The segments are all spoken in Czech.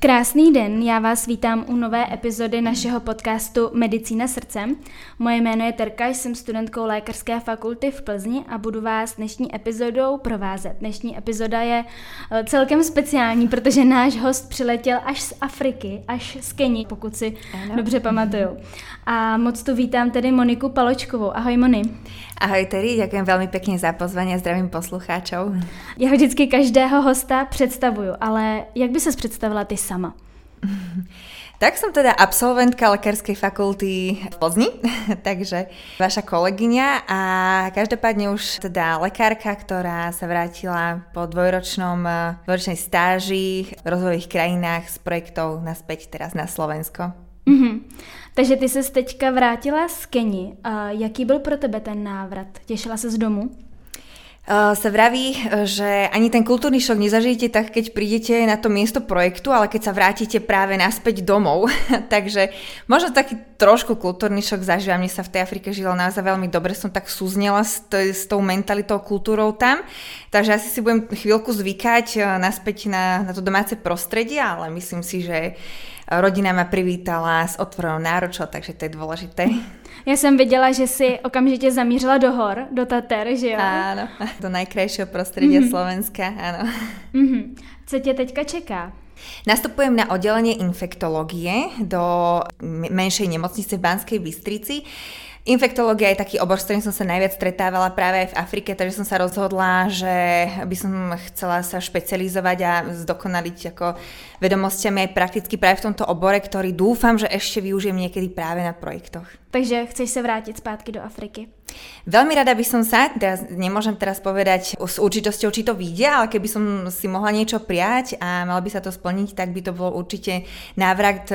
Krásný den, já vás vítám u nové epizody našeho podcastu Medicína srdcem. Moje jméno je Terka, jsem studentkou Lékařské fakulty v Plzni a budu vás dnešní epizodou provázet. Dnešní epizoda je celkem speciální, protože náš host přiletěl až z Afriky, až z Keni, pokud si dobře pamatuju. A moc tu vítám tedy Moniku Paločkovou. Ahoj Moni. Ahoj Terry, děkujem velmi pěkně za pozvání a zdravím posluchačů. Já vždycky každého hosta představuju, ale jak by ses představila ty sama? Tak som teda absolventka Lekárskej fakulty v Pozni, takže vaša kolegyňa a každopádne už teda lekárka, ktorá sa vrátila po dvojročnej stáži v rozvojových krajinách z projektov naspäť teraz na Slovensko. Mm-hmm. Takže ty ses teďka vrátila z Keni. Jaký byl pro tebe ten návrat? Těšila se z domu? Sa vraví, že ani ten kultúrny šok nezažijete tak, keď prídete na to miesto projektu, ale keď sa vrátite práve naspäť domov. Takže možno taký trošku kultúrny šok zažíva. Mne sa v tej Afrike žilo naozaj veľmi dobre, som tak súznela s tou mentalitou, kultúrou tam. Takže asi si budem chvíľku zvykať naspäť na to domáce prostredie, ale myslím si, že rodina ma privítala s otvorenou náručou, takže to je dôležité. Já jsem viděla, že si okamžitě zamířila do hor, do Tater, že jo? Ano, do najkrajšího prostředí Slovenska, ano. Mm-hmm. Co tě teďka čeká? Nastupujem na oddělení infektologie do menšej nemocnice v Banskej Bystrici. Infektológia je taký obor, s ktorým som sa najviac stretávala práve aj v Afrike, takže som sa rozhodla, že by som chcela sa špecializovať a zdokonaliť ako vedomosťami aj prakticky práve v tomto obore, ktorý dúfam, že ešte využijem niekedy práve na projektoch. Takže chceš sa vrátiť zpátky do Afriky? Veľmi rada by som sa, nemôžem teraz povedať s určitosťou, či to vyjde, ale keby som si mohla niečo prijať a malo by sa to splniť, tak by to bolo určite návrat.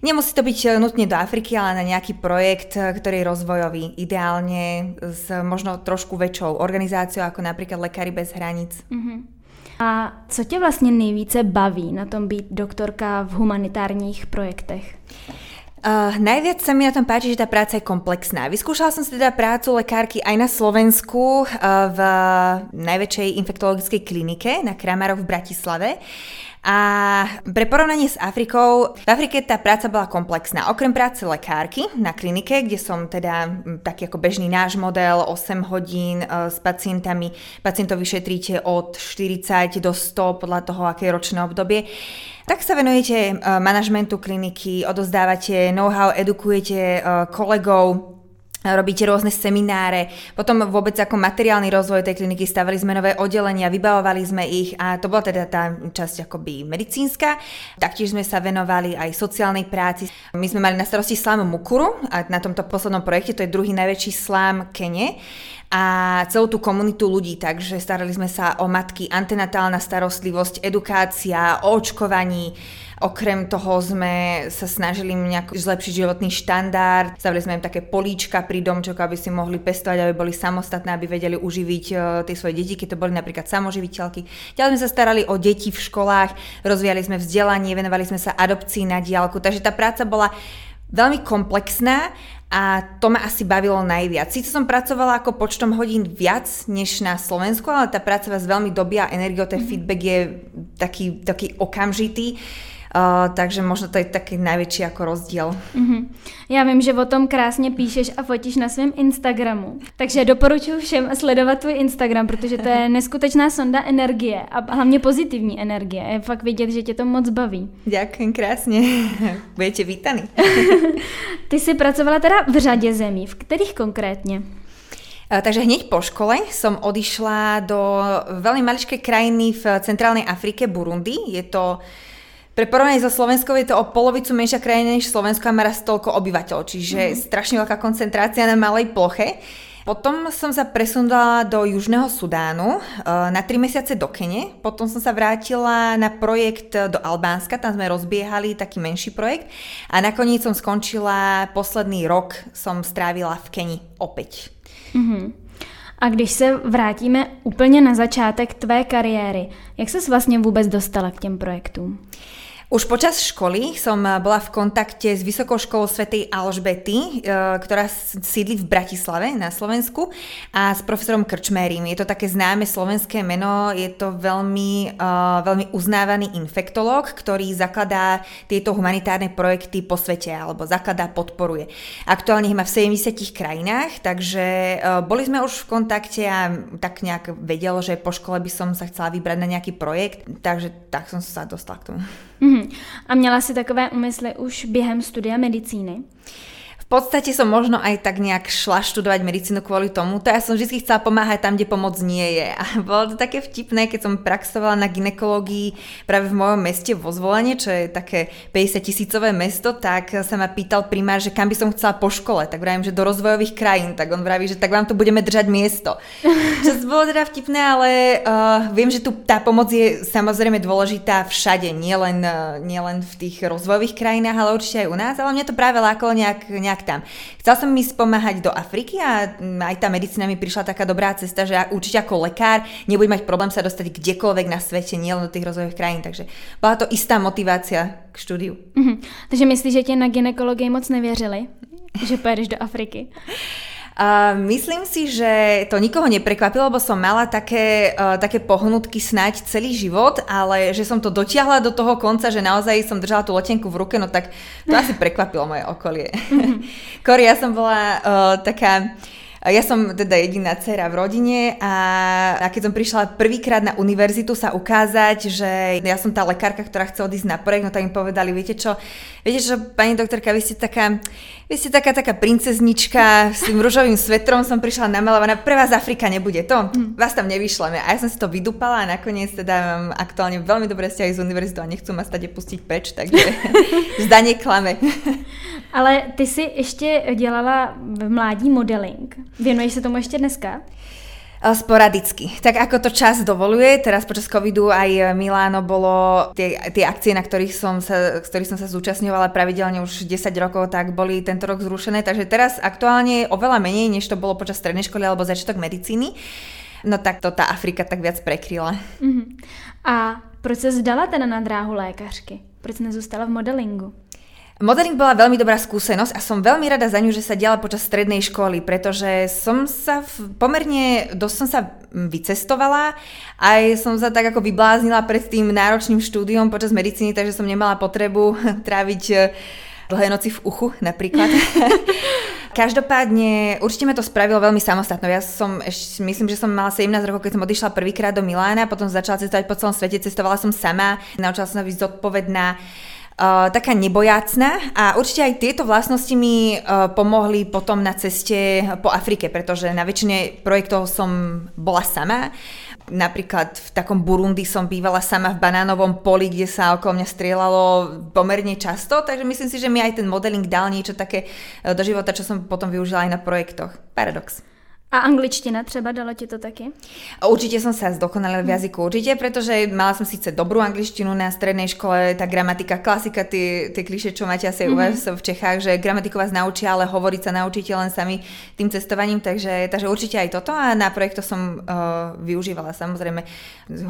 Nemusí to byť nutne do Afriky, ale na nejaký projekt, ktorý je rozvojový, ideálne s možno trošku väčšou organizáciou, ako napríklad Lekári bez hranic. Mm-hmm. A co tě vlastně nejvíce baví na tom být doktorka v humanitárních projektech? Najviac sa mi na tom páči, že tá práca je komplexná. Vyskúšala som si teda prácu lekárky aj na Slovensku v najväčšej infektologickej klinike na Kramarov v Bratislave. A pre porovnanie s Afrikou, v Afrike tá práca bola komplexná. Okrem práce lekárky na klinike, kde som teda taký ako bežný náš model, 8 hodín s pacientami, pacientovi šetríte od 40 do 100 podľa toho, aké je ročné obdobie. Tak sa venujete manažmentu kliniky, odozdávate know-how, edukujete kolegov, robíte rôzne semináre, potom vôbec ako materiálny rozvoj tej kliniky, stavali sme nové oddelenia, vybavovali sme ich a to bola teda tá časť akoby medicínska. Taktiež sme sa venovali aj sociálnej práci. My sme mali na starosti slám Mukuru a na tomto poslednom projekte, to je druhý najväčší slám Kene a celú tú komunitu ľudí, takže starali sme sa o matky, antenatálna starostlivosť, edukácia, o očkovaní. Okrem toho sme sa snažili nejak zlepšiť životný štandard, stavili sme im také políčka pri domčeku, aby si mohli pestovať, aby boli samostatné, aby vedeli uživiť tie svoje deti, keď to boli napríklad samoživiteľky. Ďalej sme sa starali o deti v školách, rozvíjali sme vzdelanie, venovali sme sa adopcii na diaľku, takže tá práca bola veľmi komplexná a to ma asi bavilo najviac. Síce som pracovala ako počtom hodín viac než na Slovensku, ale tá práca vás veľmi dobíja energiou, ten feedback je taký okamžitý. Takže možno to je taky největší jako rozdíl. Mm-hmm. Já vím, že o tom krásně píšeš a fotíš na svém Instagramu. Takže doporučuji všem sledovat tvůj Instagram, protože to je neskutečná sonda energie a hlavně pozitivní energie. Je fakt vidět, že tě to moc baví. Děkuji krásně. Budete vítaný. Ty jsi pracovala teda v řadě zemí. V kterých konkrétně? Takže hneď po škole som odišla do veľmi maličké krajiny v centrálnej Afrike, Burundi. Je to pre porovnanie so Slovenskou, je to o polovicu menšia krajina než Slovensko a má raz toľko obyvateľov, čiže strašne veľká koncentrácia na malej ploche. Potom som sa presunula do Južného Sudánu na 3 mesiace do Kene, potom som sa vrátila na projekt do Albánska, tam sme rozbiehali taký menší projekt a nakoniec som skončila, posledný rok som strávila v Keni opäť. Mhm. A když se vrátíme úplně na začátek tvé kariéry, jak ses vlastně vůbec dostala k těm projektům? Už počas školy som bola v kontakte s Vysokou školou svätej Alžbety, ktorá sídli v Bratislave na Slovensku, a s profesorom Krčmérim. Je to také známe slovenské meno, je to veľmi uznávaný infektológ, ktorý zakladá tieto humanitárne projekty po svete, alebo zakladá, podporuje. Aktuálne má v 70 krajinách, takže boli sme už v kontakte a tak nejak vedel, že po škole by som sa chcela vybrať na nejaký projekt, takže tak som sa dostala k tomu. A měla jsi takové úmysly už během studia medicíny? V podstate som možno aj tak nejak šla študovať medicínu kvôli tomu. To ja som vždy chcela pomáhať tam, kde pomoc nie je. A bolo to také vtipné, keď som praxovala na gynekológii práve v mojom meste vo Zvolene, čo je také 50-tisícové mesto, tak sa ma pýtal primár, že kam by som chcela po škole. Tak vravím, že do rozvojových krajín. Tak on vraví, že tak vám tu budeme držať miesto. Čo bolo teda vtipné, ale viem, že tu tá pomoc je samozrejme dôležitá všade, nielen v tých rozvojových krajinách, ale určite aj u nás. Ale mňa to práve lákalo nejak tam. Chcela som ísť pomáhať do Afriky a aj tá medicína mi prišla taká dobrá cesta, že určite ako lekár nebudem mať problém sa dostať kdekoľvek na svete, nielen do tých rozvojových krajín, takže bola to istá motivácia k štúdiu. Takže myslíš, že ti na gynekologii moc nevěřili, že pojedeš do Afriky? Myslím si, že to nikoho neprekvapilo, lebo som mala také pohnutky snáď celý život, ale že som to dotiahla do toho konca, že naozaj som držala tú letenku v ruke, no tak to asi prekvapilo moje okolie. Kori, ja som bola taká... Ja som teda jediná dcera v rodine a keď som prišla prvýkrát na univerzitu sa ukázať, že ja som tá lekárka, ktorá chce odísť na projekt, no tak im povedali, viete čo, pani doktorka, vy ste taká princeznička s tým ružovým svetrom, som prišla namalovaná, pre vás Afrika nebude to, vás tam nevyšleme. A ja som si to vydupala a nakoniec teda mám aktuálne veľmi dobré vzťahy z univerzitu a nechcú ma stade pustiť preč, takže zdanie klame. Ale ty si ještě dělala v mládí modeling. Věnuješ se tomu ještě dneska? Sporadicky. Tak ako to čas dovoluje, teraz počas covidu aj Miláno bolo, tie akcie, na ktorých som sa zúčastňovala pravidelne už 10 rokov, tak boli tento rok zrušené, takže teraz aktuálne oveľa menej, než to bolo počas strednej školy alebo začiatok medicíny. No tak to tá Afrika tak viac prekryla. A proč se vzdala teda na dráhu lékařky? Proč nezůstala v modelingu? Modeling bola veľmi dobrá skúsenosť a som veľmi rada za ňu, že sa diala počas strednej školy, pretože som sa vycestovala, aj som sa tak ako vybláznila pred tým náročným štúdiom počas medicíny, takže som nemala potrebu tráviť dlhé noci v uchu napríklad. Každopádne určite ma to spravilo veľmi samostatnou. Ja som myslím, že som mala 17 rokov, keď som odišla prvýkrát do Milána, potom začala cestovať po celom svete, cestovala som sama, naučila som sa byť zodpovedná, taká nebojácna, a určite aj tieto vlastnosti mi pomohli potom na ceste po Afrike, pretože na väčšine projektov som bola sama. Napríklad v takom Burundi som bývala sama v banánovom poli, kde sa okolo mňa strieľalo pomerne často, takže myslím si, že mi aj ten modeling dal niečo také do života, čo som potom využila aj na projektoch. Paradox. A angličtina třeba, dalo ti to taky? Určite som sa zdokonalila v jazyku, určite, pretože mala som síce dobrú angličtinu na strednej škole, tá gramatika, klasika, tie klišé, čo máte asi u vás v Čechách, že gramatiku vás naučia, ale hovoriť sa naučíte len sami tým cestovaním, takže určite aj toto, a na projekto som využívala, samozrejme,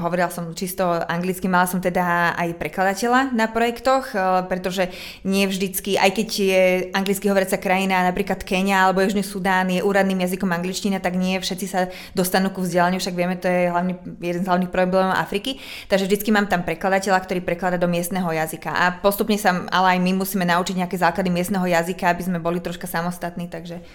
hovorila som čisto anglicky, mala som teda aj prekladateľa na projektoch, pretože nie vždycky, aj keď je anglicky hovoriaca krajina, napríklad Keňa alebo Južný Sudán, je úradným jazykom angličtiny, tak nie všetci sa dostanú ku vzdelaniu, však vieme, to je hlavne jeden z hlavných problémov Afriky, takže vždycky mám tam prekladateľa, ktorý prekladá do miestneho jazyka, a postupne sa, ale aj my musíme naučiť nejaké základy miestneho jazyka, aby sme boli troška samostatní, takže...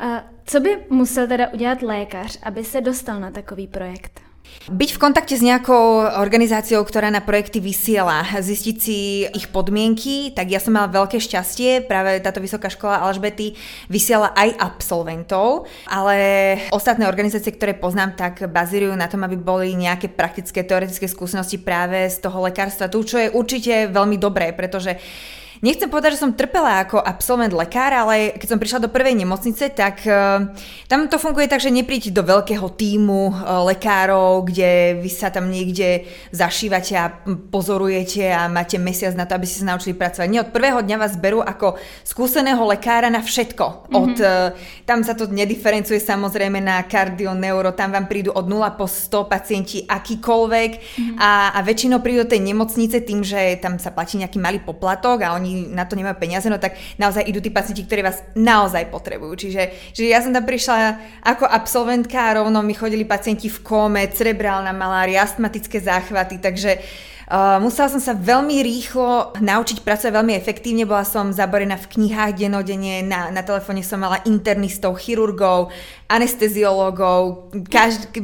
A co by musel teda udělat lékař, aby se dostal na takový projekt? Byť v kontakte s nejakou organizáciou, ktorá na projekty vysiela, zistiť si ich podmienky, tak ja som mala veľké šťastie, práve táto Vysoká škola Alžbety vysiela aj absolventov, ale ostatné organizácie, ktoré poznám, tak bazírujú na tom, aby boli nejaké praktické, teoretické skúsenosti práve z toho lekárstva tu, čo je určite veľmi dobré, pretože Nechcem povedať, že som trpela ako absolvent lekára, ale keď som prišla do prvej nemocnice, tak tam to funguje tak, že nepríďte do veľkého tímu lekárov, kde vy sa tam niekde zašívate a pozorujete a máte mesiac na to, aby ste sa naučili pracovať. Nie, od prvého dňa vás berú ako skúseného lekára na všetko. Mm-hmm. Tam sa to nediferencuje samozrejme na kardio, neuro, tam vám prídu od 0 po 100 pacienti akýkoľvek a väčšinou prídu do tej nemocnice tým, že tam sa platí nejaký malý poplatok a oni na to nemajú peniaze, no tak naozaj idú tí pacienti, ktorí vás naozaj potrebujú. Čiže ja som tam prišla ako absolventka a rovno mi chodili pacienti v kóme, cerebrálna malária, astmatické záchvaty, takže musela som sa veľmi rýchlo naučiť pracovať veľmi efektívne. Bola som zaborená v knihách denodenne, na telefóne som mala internistov, chirurgov, anesteziológov,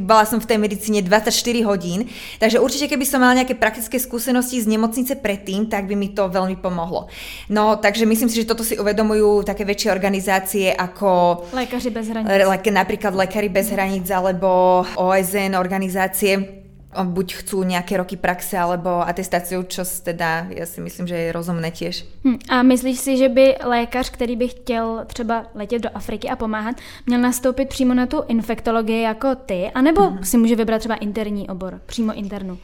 bola som v tej medicíne 24 hodín, takže určite keby som mala nejaké praktické skúsenosti z nemocnice predtým, tak by mi to veľmi pomohlo. No, takže myslím si, že toto si uvedomujú také väčšie organizácie ako Lekári bez hraníc. Napríklad Lekári bez hraníc alebo OSN organizácie. Buď chcú nejaké roky praxe alebo atestáciu, čo teda já si myslím, že je rozumné tiež. A myslíš si, že by lékař, který by chtěl třeba letět do Afriky a pomáhat, měl nastoupit přímo na tu infektologii jako ty, anebo si může vybrat třeba interní obor, přímo internu?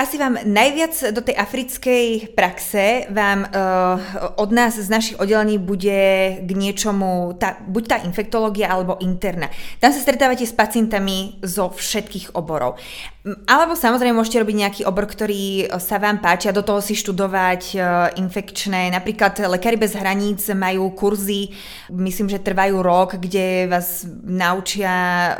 Asi vám najviac do tej africkej praxe vám od nás z našich oddelení bude k niečomu buď tá infektológia alebo interna. Tam sa stretávate s pacientami zo všetkých oborov. Alebo samozrejme môžete robiť nejaký obor, ktorý sa vám páči a do toho si študovať infekčné. Napríklad Lekári bez hraníc majú kurzy, myslím, že trvajú rok, kde vás naučia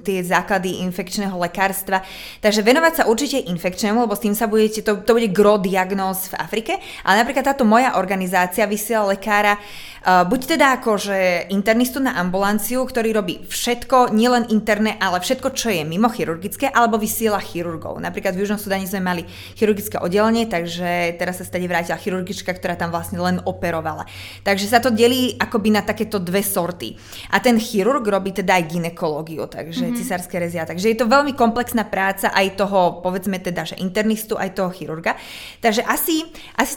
tie základy infekčného lekárstva. Takže venovať sa určite infekčnému, lebo s tým sa budete, to bude gro diagnóz v Afrike, ale napríklad táto moja organizácia vysiela lekára buď teda akože internistu na ambulanciu, ktorý robí všetko, nielen interné, ale všetko, čo je mimo chirurgické, alebo vysiela chirurgov. Napríklad v Južnom Sudáne sme mali chirurgické oddelenie, takže teraz sa stade vrátila chirurgička, ktorá tam vlastne len operovala. Takže sa to delí akoby na takéto dve sorty. A ten chirurg robí teda aj gynekológiu, takže cisárske rezia. Takže je to veľmi komplexná práca aj toho, povedzme teda, že internistu, aj toho chirurga. Takže asi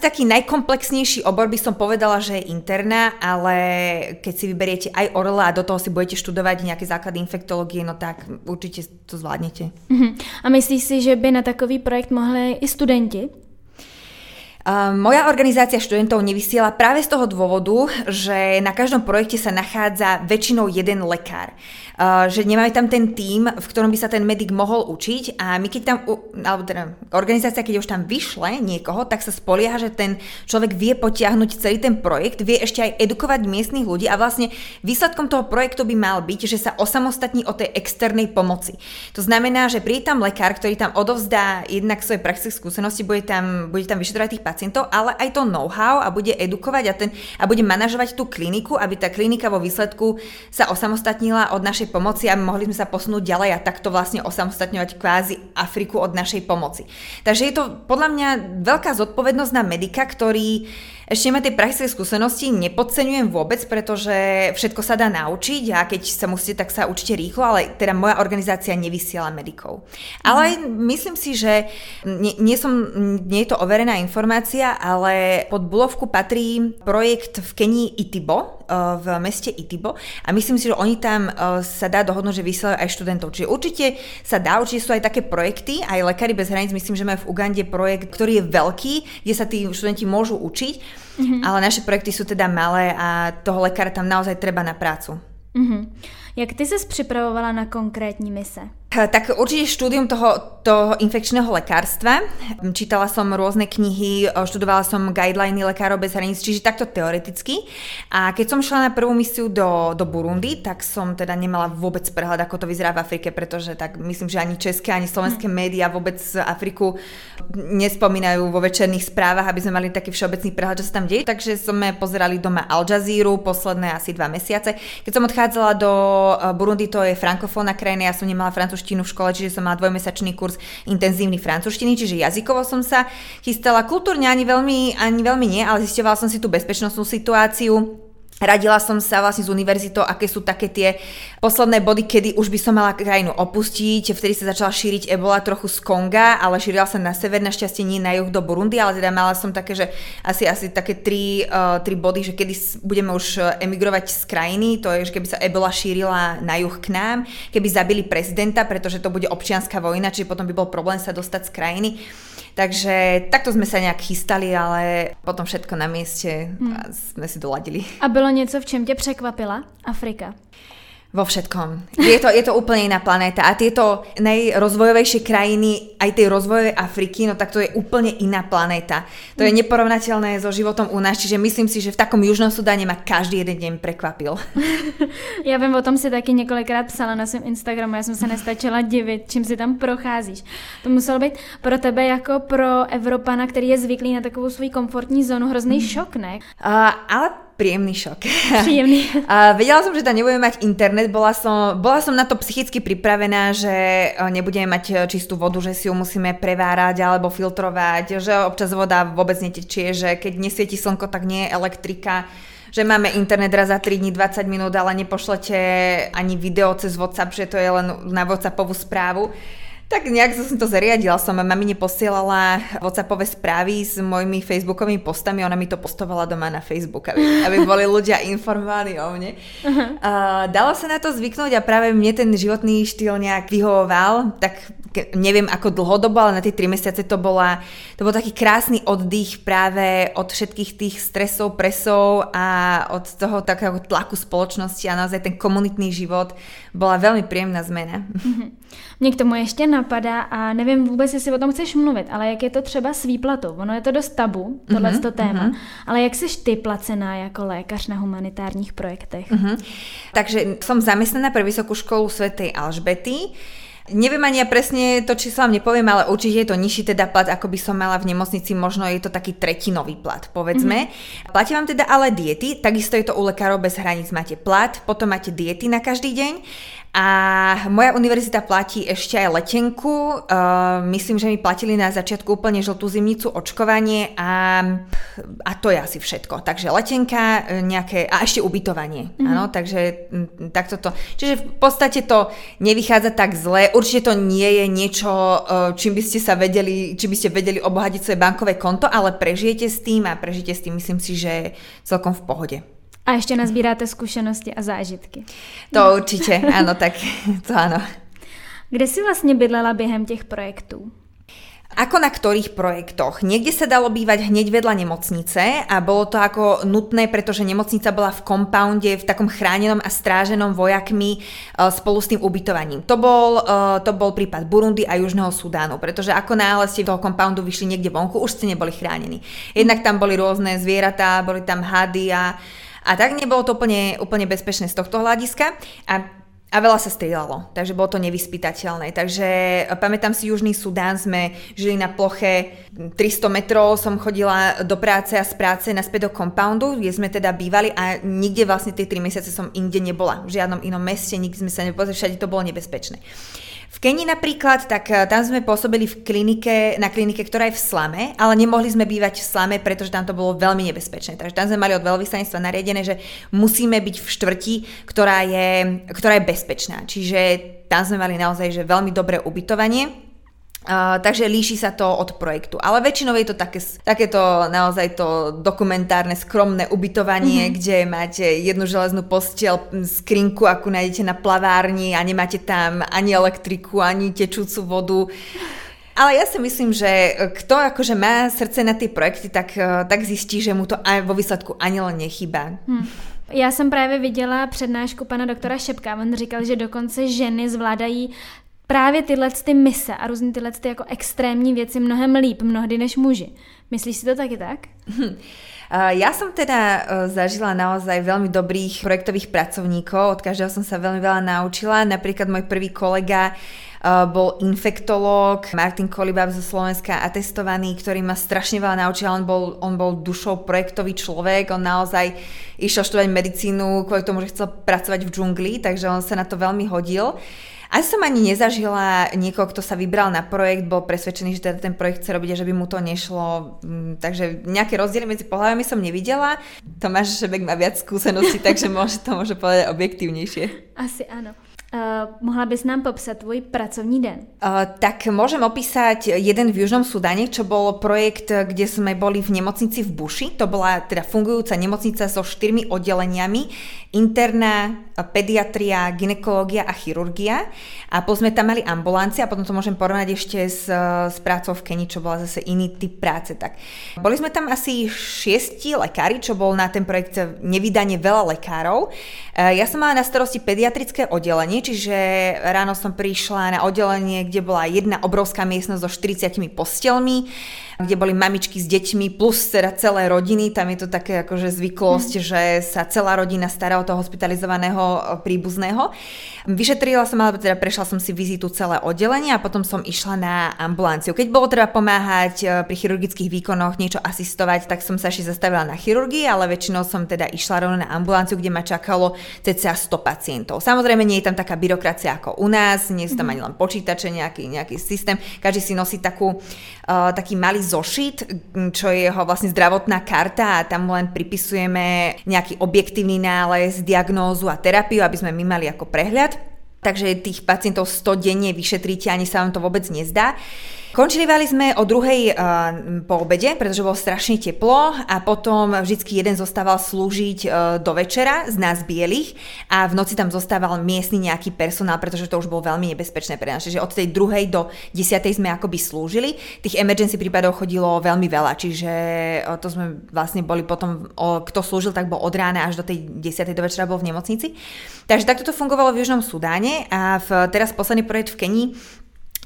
taký najkomplexnejší obor by som povedala, že je interná, ale keď si vyberiete aj orla a do toho si budete študovať nejaké základy infektológie, no tak určite to zvládnete. A myslíš si, že by na takový projekt mohli i studenti? Moja organizácia študentov nevysiela práve z toho dôvodu, že na každom projekte sa nachádza väčšinou jeden lekár. Že nemáme tam ten tím, v ktorom by sa ten medic mohol učiť a my keď tam, alebo teda organizácia, keď už tam vyšle niekoho, tak sa spolieha, že ten človek vie potiahnuť celý ten projekt, vie ešte aj edukovať miestnych ľudí a vlastne výsledkom toho projektu by mal byť, že sa osamostatní od tej externej pomoci. To znamená, že príde tam lekár, ktorý tam odovzdá jednak svoje praktické skúsenosti, bude tam vyšetrovať tých pacientov, ale aj to know-how a bude edukovať a bude manažovať tú kliniku, aby tá klinika vo výsledku sa osamostatnila od našej pomoci a mohli sme sa posunúť ďalej a takto vlastne osamostatňovať kvázi Afriku od našej pomoci. Takže je to podľa mňa veľká zodpovednosť na medika, ktorý ešte má tie praktické skúsenosti, nepodceňujem vôbec, pretože všetko sa dá naučiť a keď sa musíte, tak sa učite rýchlo, ale teda moja organizácia nevysiela medikov. Ale myslím si, že nie je to overená informácia, ale pod bulovku patrí projekt v Kenii Itibo, v meste Itibo a myslím si, že oni tam sa dá dohodnúť, že vysielajú aj študentov. Čiže určite sa dá, určite sú aj také projekty, aj Lekári bez hraníc, myslím, že majú v Ugande projekt, ktorý je veľký, kde sa tí študenti môžu učiť. Ale naše projekty jsou teda malé a toho lekára tam naozaj treba na prácu. Jak ty ses připravovala na konkrétní mise? Tak určite štúdium toho infekčného lekárstva. Čítala som rôzne knihy, študovala som guideliny Lekárov bez hraníc, čiže takto teoreticky. A keď som šla na prvú misiu do Burundi, tak som teda nemala vôbec prehľad, ako to vyzerá v Afrike, pretože tak myslím, že ani české, ani slovenské médiá vôbec Afriku nespomínajú vo večerných správach, aby sme mali taký všeobecný prehľad, čo sa tam deje. Takže sme pozerali doma Al Jazeeru posledné asi 2 mesiace. Keď som odchádzala do Burundi, to je frankofónna krajina, ja som nemala v škole, čiže som mala 2-mesačný kurz intenzívny francúzštiny, čiže jazykovo som sa chystala, kultúrne ani veľmi nie, ale zisťovala som si tú bezpečnostnú situáciu, Radila som sa vlastne s univerzitou, aké sú také tie posledné body, kedy už by som mala krajinu opustiť. Vtedy sa začala šíriť ebola trochu z Konga, ale šírila sa na sever, našťastie nie na juh do Burundi, ale teda mala som také, že asi také tri body, že kedy budeme už emigrovať z krajiny, to je, že keby sa ebola šírila na juh k nám, keby zabili prezidenta, pretože to bude občianska vojna, čiže potom by bol problém sa dostať z krajiny. Takže takto jsme se nějak chystali, ale potom všetko na místě a jsme si doladili. A bylo něco, v čem tě překvapila Afrika? Vo všetkom. Je to úplně jiná planeta a tyto nejrozvojovejší krajiny, aj ty rozvojové Afriky, no tak to je úplně jiná planeta. To je neporovnatelné so životom u nás, čiže myslím si, že v takom Južnom Sudáne ma každý jeden den překvapil. Já vím, o tom si taky několikrát psala na svém Instagramu, já jsem se nestačila divit, čím si tam procházíš. To muselo být pro tebe jako pro Evropana, který je zvyklý na takovou svou komfortní zónu, hrozný šok, ne? Ale príjemný šok. Príjemný. Vedela som, že tam nebudeme mať internet, bola som na to psychicky pripravená, že nebudeme mať čistú vodu, že si ju musíme prevárať alebo filtrovať, že občas voda vôbec netečie, že keď nesvieti slnko, tak nie je elektrika, že máme internet raz za 3 dní 20 minút, ale nepošlete ani video cez WhatsApp, že to je len na WhatsAppovú správu. Tak nějak jsem to zariadila, mami mi posílala WhatsAppové zprávy s mojimi facebookovými postami, ona mi to postovala doma na Facebook, aby byli ľudia informovaní o mne. Dalo sa na to zvyknúť a práve mne ten životný štýl nejak vyhovoval, tak neviem ako dlhodobo, ale na tie 3 mesiace to bol taký krásny oddych práve od všetkých tých stresov, presov a od toho takého tlaku spoločnosti a naozaj ten komunitný život bola veľmi príjemná zmena. Mne k tomu ešte napadá a nevím vůbec, jestli o tom chceš mluvit, ale jak je to třeba s výplatou? Ono je to dost tabu, tohleto téma, ale jak jsi ty placená jako lékař na humanitárních projektech? Takže jsem zaměstnaná pro Vysokou školu svätej Alžbety. Neviem ani ja presne to číslo vám nepoviem, ale určite je to nižší teda plat, ako by som mala v nemocnici, možno je to taký tretinový plat, povedzme. Platí vám teda ale diety, takisto je to u Lekárov bez hraníc, máte plat, potom máte diety na každý deň a moja univerzita platí ešte aj letenku, myslím, že mi platili na začiatku úplne žltú zimnicu, očkovanie a to je asi všetko. Takže letenka nejaké a ešte ubytovanie, áno, takže takto to. Čiže v podstate to nevychádza tak zle. Určite to nie je niečo, čím by ste vedeli obohatiť svoje bankové konto, ale prežijete s tým, myslím si, že celkom v pohode. A ešte nazbíráte skúsenosti a zážitky. To určite, áno, tak to áno. Kde si vlastne bydlela během tých projektů? Ako na ktorých projektoch? Niekde sa dalo bývať hneď vedľa nemocnice a bolo to ako nutné, pretože nemocnica bola v kompounde, v takom chránenom a stráženom vojakmi spolu s tým ubytovaním. To bol prípad Burundi a Južného Sudánu, pretože ako náhle ste toho kompoundu vyšli niekde vonku, už ste neboli chránení. Jednak tam boli rôzne zvieratá, boli tam hady a tak nebolo to úplne bezpečné z tohto hľadiska. A veľa sa strieľalo, takže bolo to nevyspytateľné. Takže pamätám si Južný Sudán, sme žili na ploche 300 metrov, som chodila do práce a z práce naspäť do kompoundu, kde sme teda bývali a nikde vlastne tie 3 mesiace som inde nebola. V žiadnom inom meste, nikde sme sa nepozreli, všade to bolo nebezpečné. V Kenii napríklad, tak tam sme pôsobili na klinike, ktorá je v slame, ale nemohli sme bývať v slame, pretože tam to bolo veľmi nebezpečné. Takže tam sme mali od veľvyslanectva nariadené, že musíme byť v štvrti, ktorá je bezpečná. Čiže tam sme mali naozaj že veľmi dobré ubytovanie. Takže líší sa to od projektu, ale väčšinou je to takéto naozaj to dokumentárne skromné ubytovanie, kde máte jednu železnú posteľ, skrinku, akú nájdete na plavárni a nemáte tam ani elektriku, ani tečúcu vodu. Ale ja si myslím, že kto akože má srdce na tie projekty, tak zistí, že mu to vo výsledku ani len nechýba. Já jsem právě viděla přednášku pana doktora Šebka, on říkal, že dokonce ženy zvládají právě tyhle mise a různé tyhle jako extrémní věci mnohem líp, mnohdy než muži. Myslíš si to taky tak? Ja som teda zažila naozaj veľmi dobrých projektových pracovníkov, od každého som sa veľmi veľa naučila. Napríklad môj prvý kolega bol infektológ, Martin Kolibab zo Slovenska atestovaný, ktorý ma strašne veľa naučil. On bol dušou projektový človek, on naozaj išiel študovať medicínu kvôli tomu, že chcel pracovať v džungli, takže on sa na to veľmi hodil. Asi som ani nezažila niekoho, kto sa vybral na projekt, bol presvedčený, že teda ten projekt chce robiť a že by mu to nešlo. Takže nejaké rozdiely medzi pohľavami som nevidela. Tomáš Šebek má viac skúseností, takže to môže povedať objektívnejšie. Asi áno. Mohla bys nám popsat tvůj pracovní den? Tak môžem opísať jeden v Južnom Sudáne, čo bol projekt, kde sme boli v nemocnici v Buši. To bola teda fungujúca nemocnica so 4 oddeleniami. Interná, pediatria, gynekológia a chirurgia. A potom sme tam mali ambulancie a potom to môžem porovnať ešte s prácou v Keni, čo bola zase iný typ práce. Tak. Boli sme tam asi 6 lekári, čo bol na ten projekt nevydane veľa lekárov. Ja som mala na starosti pediatrické oddelenie, čiže ráno som prišla na oddelenie, kde bola jedna obrovská miestnosť so 40 postelmi, kde boli mamičky s deťmi plus teda celé rodiny. Tam je to také akože zvyklosť, že sa celá rodina stará o toho hospitalizovaného príbuzného. Vyšetrila som, alebo teda prešla som si vizitu celé oddelenie a potom som išla na ambulanciu. Keď bolo treba pomáhať pri chirurgických výkonoch, niečo asistovať, tak som sa ešte zastavila na chirurgii, ale väčšinou som teda išla rovno na ambulanciu, kde ma čakalo cca 100 pacientov. Samozrejme nie je tam taká byrokracia ako u nás, nie sú tam ani len počítače, nejaký systém. Každý si nosí taký malý zošit, čo je jeho vlastne zdravotná karta a tam len pripisujeme nejaký objektívny nález, diagnózu a terapiu, aby sme my mali ako prehľad. Takže tých pacientov 100 denne vyšetríte, ani sa vám to vôbec nezdá. Končili sme o 2:00 po obede, pretože bolo strašne teplo a potom vždycky jeden zostával slúžiť do večera z nás bielých a v noci tam zostával miestny nejaký personál, pretože to už bolo veľmi nebezpečné pre nás. Čiže od tej 2:00 do 10:00 sme akoby slúžili. Tých emergency prípadov chodilo veľmi veľa, čiže to sme vlastne boli potom, kto slúžil, tak bol od rána až do tej 10:00 do večera bol v nemocnici. Takže takto to fungovalo v Južnom Sudáne a teraz posledný projekt v Kenii,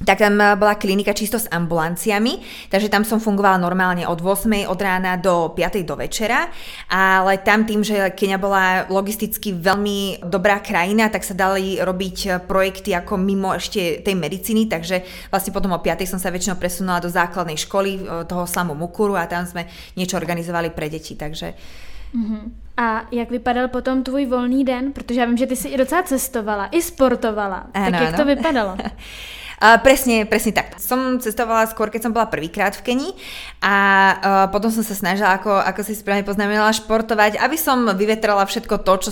tak tam bola klinika čisto s ambulanciami, takže tam som fungovala normálne od 8:00 od rána do 5:00 do večera, ale tam tým, že Keňa bola logisticky veľmi dobrá krajina, tak sa dali robiť projekty ako mimo ešte tej medicíny, takže vlastne potom o 5:00 som sa väčšinou presunula do základnej školy toho slamu Mukuru a tam sme niečo organizovali pre deti, takže... A jak vypadal potom tvůj volný den? Protože já vím, že ty jsi i docela cestovala, i sportovala. Ano, tak jak to vypadalo? Presne tak. Som cestovala skôr, keď som bola prvýkrát v Kenii a potom som sa snažila, ako si správne poznamenala, športovať, aby som vyvetrala všetko to, čo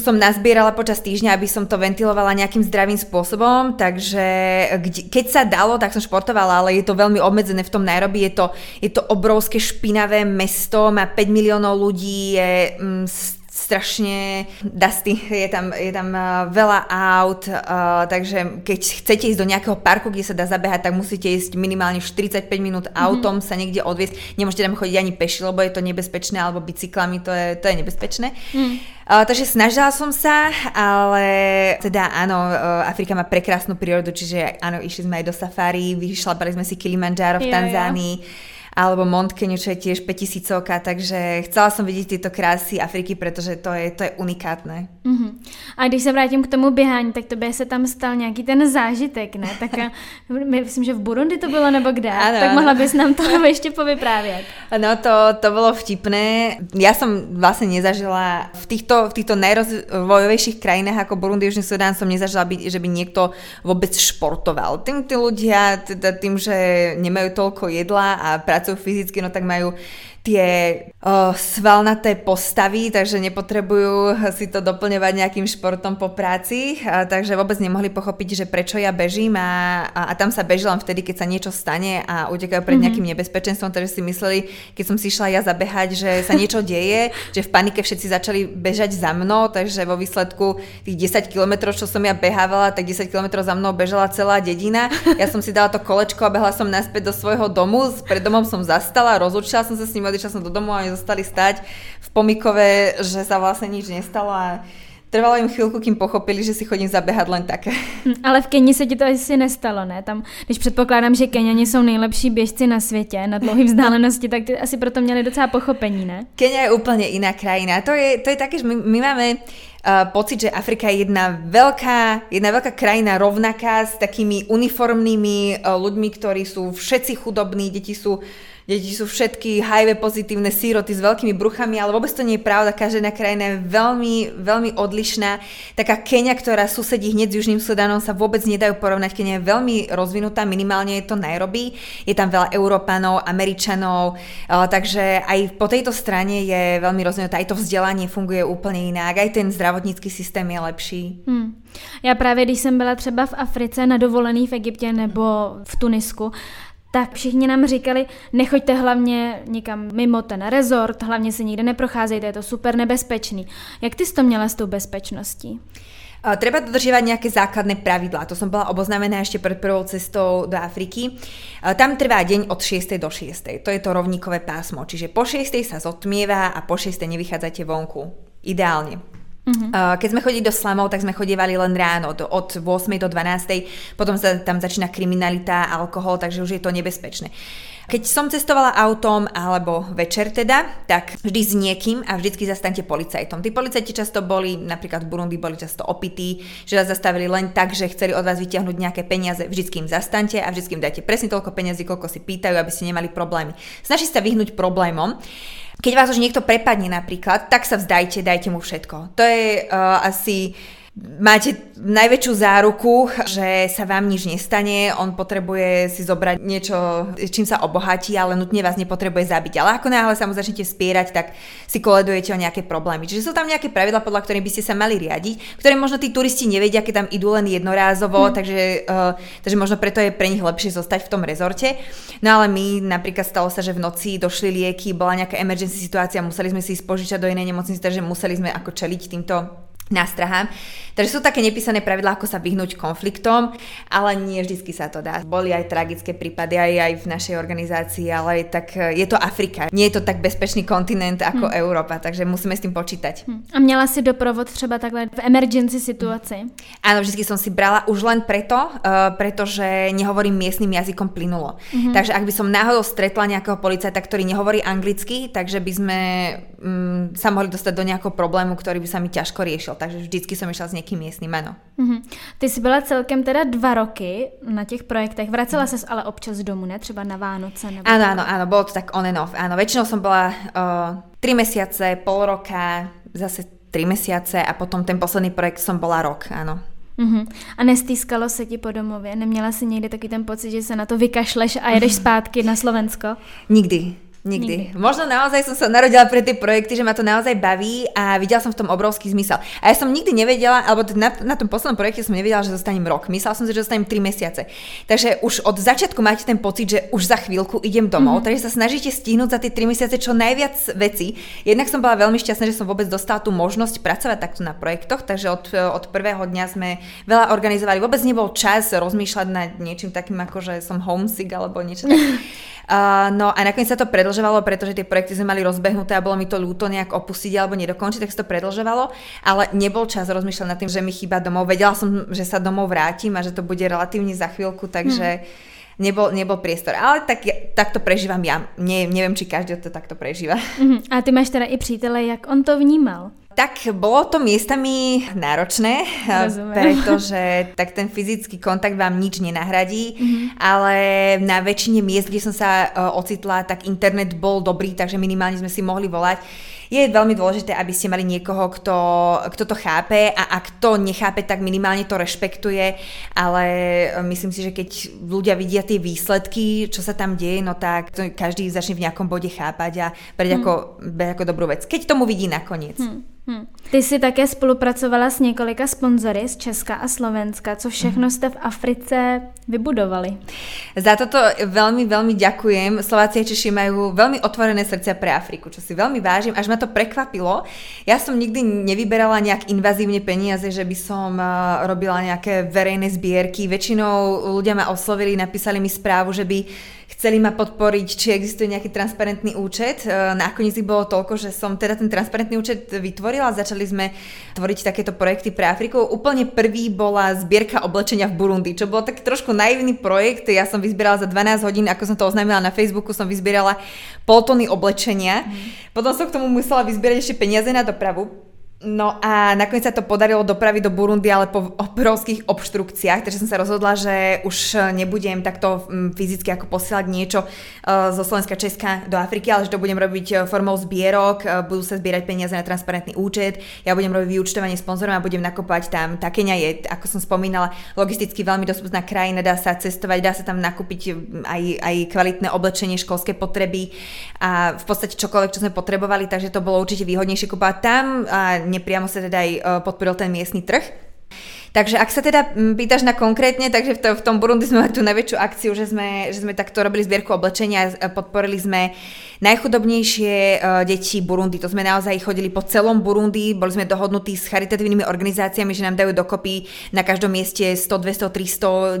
som nazbierala počas týždňa, aby som to ventilovala nejakým zdravým spôsobom, takže keď sa dalo, tak som športovala, ale je to veľmi obmedzené v tom Nairobi, je to obrovské špinavé mesto, má 5 miliónov ľudí, je strašne dusty, je tam veľa aut, takže keď chcete ísť do nejakého parku, kde sa dá zabehať, tak musíte ísť minimálne 45 minút autom sa niekde odviesť, nemôžete tam chodiť ani peši, lebo je to nebezpečné, alebo bicyklami, to je nebezpečné. Takže snažila som sa, ale teda áno, Afrika má prekrásnu prírodu, čiže áno, išli sme aj do safári, vyšlapali sme si Kilimanjaro v Tanzánii, alebo Keňu, čo je tiež 5000, takže chcela som vidieť tieto krásy Afriky, pretože to je unikátne. Uh-huh. A když se vrátím k tomu běhání, tak tobě se tam stal nějaký ten zážitek, ne? Tak myslím, že v Burundi to bylo nebo kde, ano, tak mohla bys nám to ještě povyprávět. No to bylo vtipné. Ja som vlastne nezažila v týchto najrozvojovejších krajinách ako Burundi, Južný Sudán som nezažila, že by niekto vôbec športoval. Tí ľudia, tým, že nemajú toľko jedla a sú fyzicky, no tak majú tie svalnaté postavy, takže nepotrebujú si to doplňovať nejakým športom po práci, takže vôbec nemohli pochopiť, že prečo ja bežím a tam sa beží len vtedy, keď sa niečo stane a utekajú pred nejakým nebezpečenstvom, takže si mysleli, keď som si išla ja zabehať, že sa niečo deje, že v panike všetci začali bežať za mnou, takže vo výsledku tých 10 kilometrov, čo som ja behávala, tak 10 kilometrov za mnou bežala celá dedina, ja som si dala to kolečko a behla som naspäť do svojho domu, pred domom som zastala, rozlúčila som sa s ním, odišla som do domu a oni zostali stať v Pomikove, že sa vlastne nič nestalo a trvalo im chvíľku, kým pochopili, že si chodím zabehať len také. Ale v Keni se ti to asi nestalo, ne? Tam, když předpokládám, že Keňani jsou nejlepší běžci na světě, na dlouhý vzdálenosti, tak ty asi proto měli docela pochopení, ne? Keňa je úplně jiná krajina. To je také, že my máme pocit, že Afrika je jedna veľká krajina rovnaká s takými uniformnými ľuďmi, ktorí sú všetci chudobní, deti sú deti sú všetky HIV pozitívne síroty s veľkými bruchami, ale vôbec to nie je pravda. Každá krajina je veľmi, veľmi odlišná. Taká Keňa, ktorá susedí hneď s Južným Sudánom, sa vôbec nedajú porovnať. Keňa je veľmi rozvinutá, minimálne je to Nairobi. Je tam veľa Európanov, Američanov, takže aj po tejto strane je veľmi rozvinutá. Aj to vzdelanie funguje úplne inak, aj ten zdravotnícky systém je lepší. Já právě, když jsem byla třeba v Africe na dovolený v Egyptě nebo v Tunisku, tak všichni nám říkali, nechoďte hlavně někam mimo ten rezort, hlavně se nikde neprocházejte, je to super nebezpečný. Jak ty jsi to měla s tou bezpečností? Treba dodržiavať nejaké základné pravidlá. To som bola oboznámená ešte pred prvou cestou do Afriky. Tam trvá deň od 6. do 6. To je to rovníkové pásmo. Čiže po 6. sa zotmieva a po 6. nevychádzate vonku. Ideálne. Keď sme chodili do slamov, tak sme chodievali len ráno, od 8. do 12. Potom sa tam začína kriminalita, alkohol, takže už je to nebezpečné. Keď som cestovala autom, alebo večer teda, tak vždy s niekým a vždycky zastaňte policajtom. Tí policajti často boli, napríklad v Burundi, boli často opití, že vás zastavili len tak, že chceli od vás vyťahnuť nejaké peniaze. Vždycky im zastaňte a vždycky im dajte presne toľko peniazy, koľko si pýtajú, aby ste nemali problémy. Snažte sa vyhnúť problémom. Keď vás už niekto prepadne napríklad, tak sa vzdajte, dajte mu všetko. To je asi... Máte najväčšiu záruku, že sa vám nič nestane, on potrebuje si zobrať niečo, čím sa obohatí, ale nutne vás nepotrebuje zabiť. Ale ako náhle sa mu začnete spierať, tak si koledujete o nejaké problémy. Čiže sú tam nejaké pravidlá, podľa ktorých by ste sa mali riadiť, ktoré možno tí turisti nevedia, keď tam idú len jednorázovo, takže možno preto je pre nich lepšie zostať v tom rezorte. No ale my napríklad stalo sa, že v noci došli lieky, bola nejaká emergency situácia, museli sme si ísť požičať do inej nemocnice, takže museli sme ako čeliť týmto nástrahám. Takže sú také nepísané pravidlá, ako sa vyhnúť konfliktom, ale nie vždycky sa to dá. Boli aj tragické prípady, aj v našej organizácii, ale tak je to Afrika. Nie je to tak bezpečný kontinent ako Európa, takže musíme s tým počítať. A měla si doprovod třeba takhle v emergency situaci? Áno, vždycky som si brala už len preto, pretože nehovorím miestnym jazykom plynulo. Takže ak by som náhodou stretla nejakého policajta, ktorý nehovorí anglicky, takže by sme sa mohli dostať do nejakého problému, ktorý by sa mi ťažko riešil. Takže vždycky som išla s někým místním, ano. Ty jsi byla celkem teda 2 roky na těch projektech, vracela ses ale občas domů, ne? Třeba na Vánoce? Nebo ano, bylo to tak on and off, ano. Většinou jsem byla 3 měsíce, půl roka, zase 3 měsíce a potom ten poslední projekt jsem byla rok, ano. A nestýskalo se ti po domově? Neměla jsi někdy taky ten pocit, že se na to vykašleš a jedeš zpátky na Slovensko? Nikdy. Možno naozaj som sa narodila pre tie projekty, že ma to naozaj baví a videla som v tom obrovský zmysel. A ja som nikdy nevedela, alebo na tom poslednom projekte som nevedela, že zostanem rok. Myslela som si, že zostanem 3 měsíce. Takže už od začiatku máte ten pocit, že už za chvíľku idem domov, takže sa snažíte stihnúť za tie 3 měsíce čo najviac vecí. Jednak som bola veľmi šťastná, že som vôbec dostala tú možnosť pracovať takto na projektoch, takže od prvého dňa sme veľa organizovali. Vôbec nebol čas rozmýšľať nad niečím takým, ako že som homesick alebo niečo také. No a nakoniec sa to predlžovalo, pretože tie projekty sme mali rozbehnuté a bolo mi to ľúto nejak opustiť alebo nedokončiť, tak sa to predlžovalo, ale nebol čas rozmýšľať nad tým, že mi chýba domov. Vedela som, že sa domov vrátim a že to bude relatívne za chvíľku, takže nebol priestor. Ale tak to prežívam ja. Neviem, či každý to takto prežíva. A ty máš teda i přítele, jak on to vnímal? Tak bolo to miestami náročné, pretože tak ten fyzický kontakt vám nič nenahradí, ale na väčšine miest, kde som sa ocitla, tak internet bol dobrý, takže minimálne sme si mohli volať. Je veľmi dôležité, aby ste mali niekoho, kto to chápe a ak to nechápe, tak minimálne to rešpektuje, ale myslím si, že keď ľudia vidia tie výsledky, čo sa tam deje, no tak to každý začne v nejakom bode chápať a brať ako dobrú vec, keď tomu vidí nakoniec. Ty jsi také spolupracovala s několika sponzory z Česka a Slovenska, co všechno jste v Africe vybudovali. Za toto veľmi, veľmi ďakujem. Slováci a Češi majú veľmi otvorené srdcia pre Afriku, čo si veľmi vážim, až ma to prekvapilo. Ja som nikdy nevyberala nejak invazívne peniaze, že by som robila nejaké verejné zbierky. Väčšinou ľudia ma oslovili, napísali mi správu, že by chceli ma podporiť, či existuje nejaký transparentný účet. Nakoniec ich bolo toľko, že som teda ten transparentný účet vytvorila. Začali sme tvoriť takéto projekty pre Afriku. Úplne prvý bola zbierka oblečenia v Burundi, čo bolo taký trošku naivný projekt. Ja som vyzbierala za 12 hodín, ako som to oznámila na Facebooku, som vyzbierala 0,5 tony oblečenia. Potom som k tomu musela vyzbierať ešte peniaze na dopravu. No a nakoniec sa to podarilo dopraviť do Burundi, ale po obrovských obštrukciách, takže som sa rozhodla, že už nebudem takto fyzicky ako posielať niečo zo Slovenska, Česka do Afriky, ale že to budem robiť formou zbierok, budú sa zbierať peniaze na transparentný účet, ja budem robiť vyúčtovanie sponzorom a budem nakopať tam. Tá Keňa je, ako som spomínala, logisticky veľmi dostupná krajina, dá sa cestovať, dá sa tam nakúpiť aj kvalitné oblečenie, školské potreby a v podstate čokoľvek, čo sme potrebovali, takže to bolo určite výhodnejšie kúpať tam a nepriamo sa teda aj podporil ten miestny trh. Takže ak sa teda pýtaš na konkrétne, takže v tom Burundi sme mali tú najväčšiu akciu, že sme takto robili zbierku oblečenia a podporili sme najchudobnejšie deti Burundi. To sme naozaj chodili po celom Burundi, boli sme dohodnutí s charitatívnymi organizáciami, že nám dajú dokopy na každom mieste 100,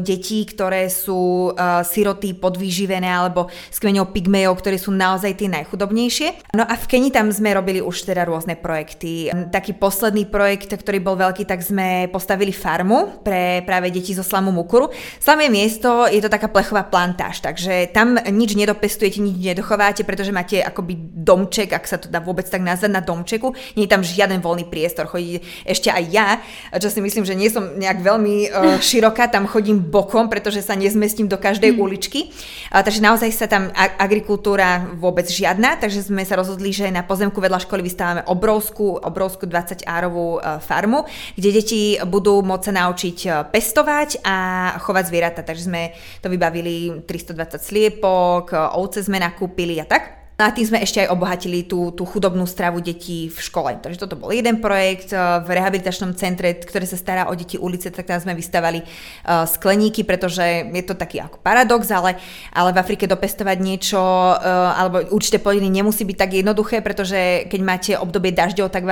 200, 300 detí, ktoré sú siroty, podvýživené alebo s kmeňou pygmejov, ktoré sú naozaj tie najchudobnejšie. No a v Keni tam sme robili už teda rôzne projekty. Taký posledný projekt, ktorý bol veľký, tak sme postavili farmu pre práve deti zo slamu Mukuru. Slam je miesto, je to taká plechová plantáž, takže tam nič nedopestujete, nič nedochováte, pretože máte akoby domček, ak sa to dá vôbec tak nazvať, na domčeku. Nie je tam žiaden voľný priestor. Chodí ešte aj ja, čo si myslím, že nie som nejak veľmi široká, tam chodím bokom, pretože sa nezmestím do každej uličky. Takže naozaj sa tam agrikultúra vôbec žiadna, takže sme sa rozhodli, že na pozemku vedľa školy vystávame obrovskú 20-árovú farmu, kde deti budú môcť sa naučiť pestovať a chovať zvieratá, takže sme to vybavili 320 sliepok, ovce sme nakúpili a tak. A tým sme ešte aj obohatili tú chudobnú stravu detí v škole. Takže toto bol jeden projekt. V rehabilitačnom centre, ktoré sa stará o deti ulice, tak tam sme vystavali skleníky, pretože je to taký ako paradox, ale v Afrike dopestovať niečo alebo určité plodiny nemusí byť tak jednoduché, pretože keď máte obdobie dažďov, tak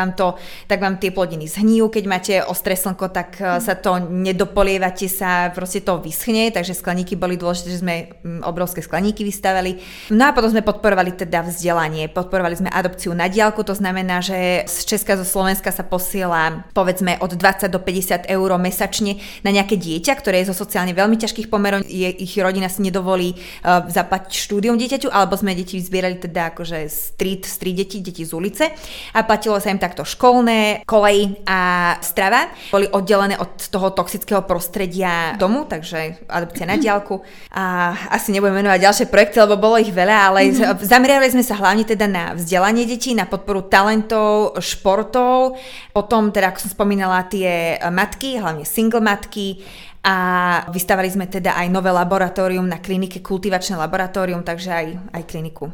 vám tie plodiny zhníjú, keď máte ostré slnko, tak sa to nedopolievate, sa proste to vyschne, takže skleníky boli dôležité, že sme obrovské skleníky vystavali. No a potom sme podporovali teda vzdelanie. Podporovali sme adopciu na diaľku, to znamená, že z Česka, zo Slovenska sa posiela povedzme od 20 do 50 eur mesačne na nejaké dieťa, ktoré je zo sociálne veľmi ťažkých pomerov, ich rodina si nedovolí zaplatiť štúdium dieťaťu, alebo sme deti zbierali teda akože street deti z ulice a platilo sa im takto školné, kolej a strava. Boli oddelené od toho toxického prostredia domu, takže adopcia na diaľku. A asi nebudem menovať ďalšie projekty, lebo bolo ich veľa, ale zameriavali sme sa hlavne teda na vzdelanie detí, na podporu talentov, športov, potom teda, ako som spomínala, tie matky, hlavne single matky, a vystavali sme teda aj nové laboratórium na klinike, kultivačné laboratórium, takže aj kliniku.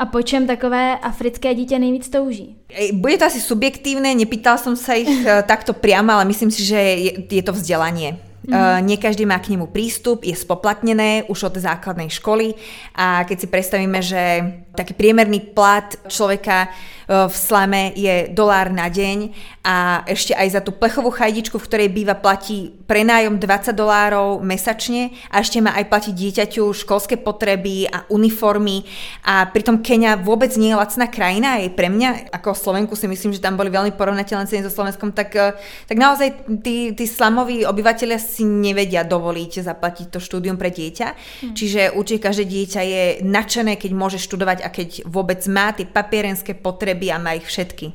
A po čem takové africké dítě nejvíc touží? Bude to asi subjektívne, nepýtala som sa ich takto priamo, ale myslím si, že je to vzdelanie. Nie každý má k nemu prístup, je spoplatnené už od základnej školy a keď si predstavíme, že taký priemerný plat človeka v slame je $1 na deň a ešte aj za tú plechovú chajdičku, v ktorej býva, platí prenájom $20 mesačne a ešte má aj platiť dieťaťu školské potreby a uniformy a pritom Keňa vôbec nie je lacná krajina, aj pre mňa ako Slovenku si myslím, že tam boli veľmi porovnateľné ceny so Slovenskom, tak naozaj tí slamoví obyvateľia si nevedia dovoliť zaplatiť to štúdium pre dieťa, čiže určite každé dieťa je nadšené, keď môže študovať a keď vôbec má tie papierenské potreby a má ich všetky.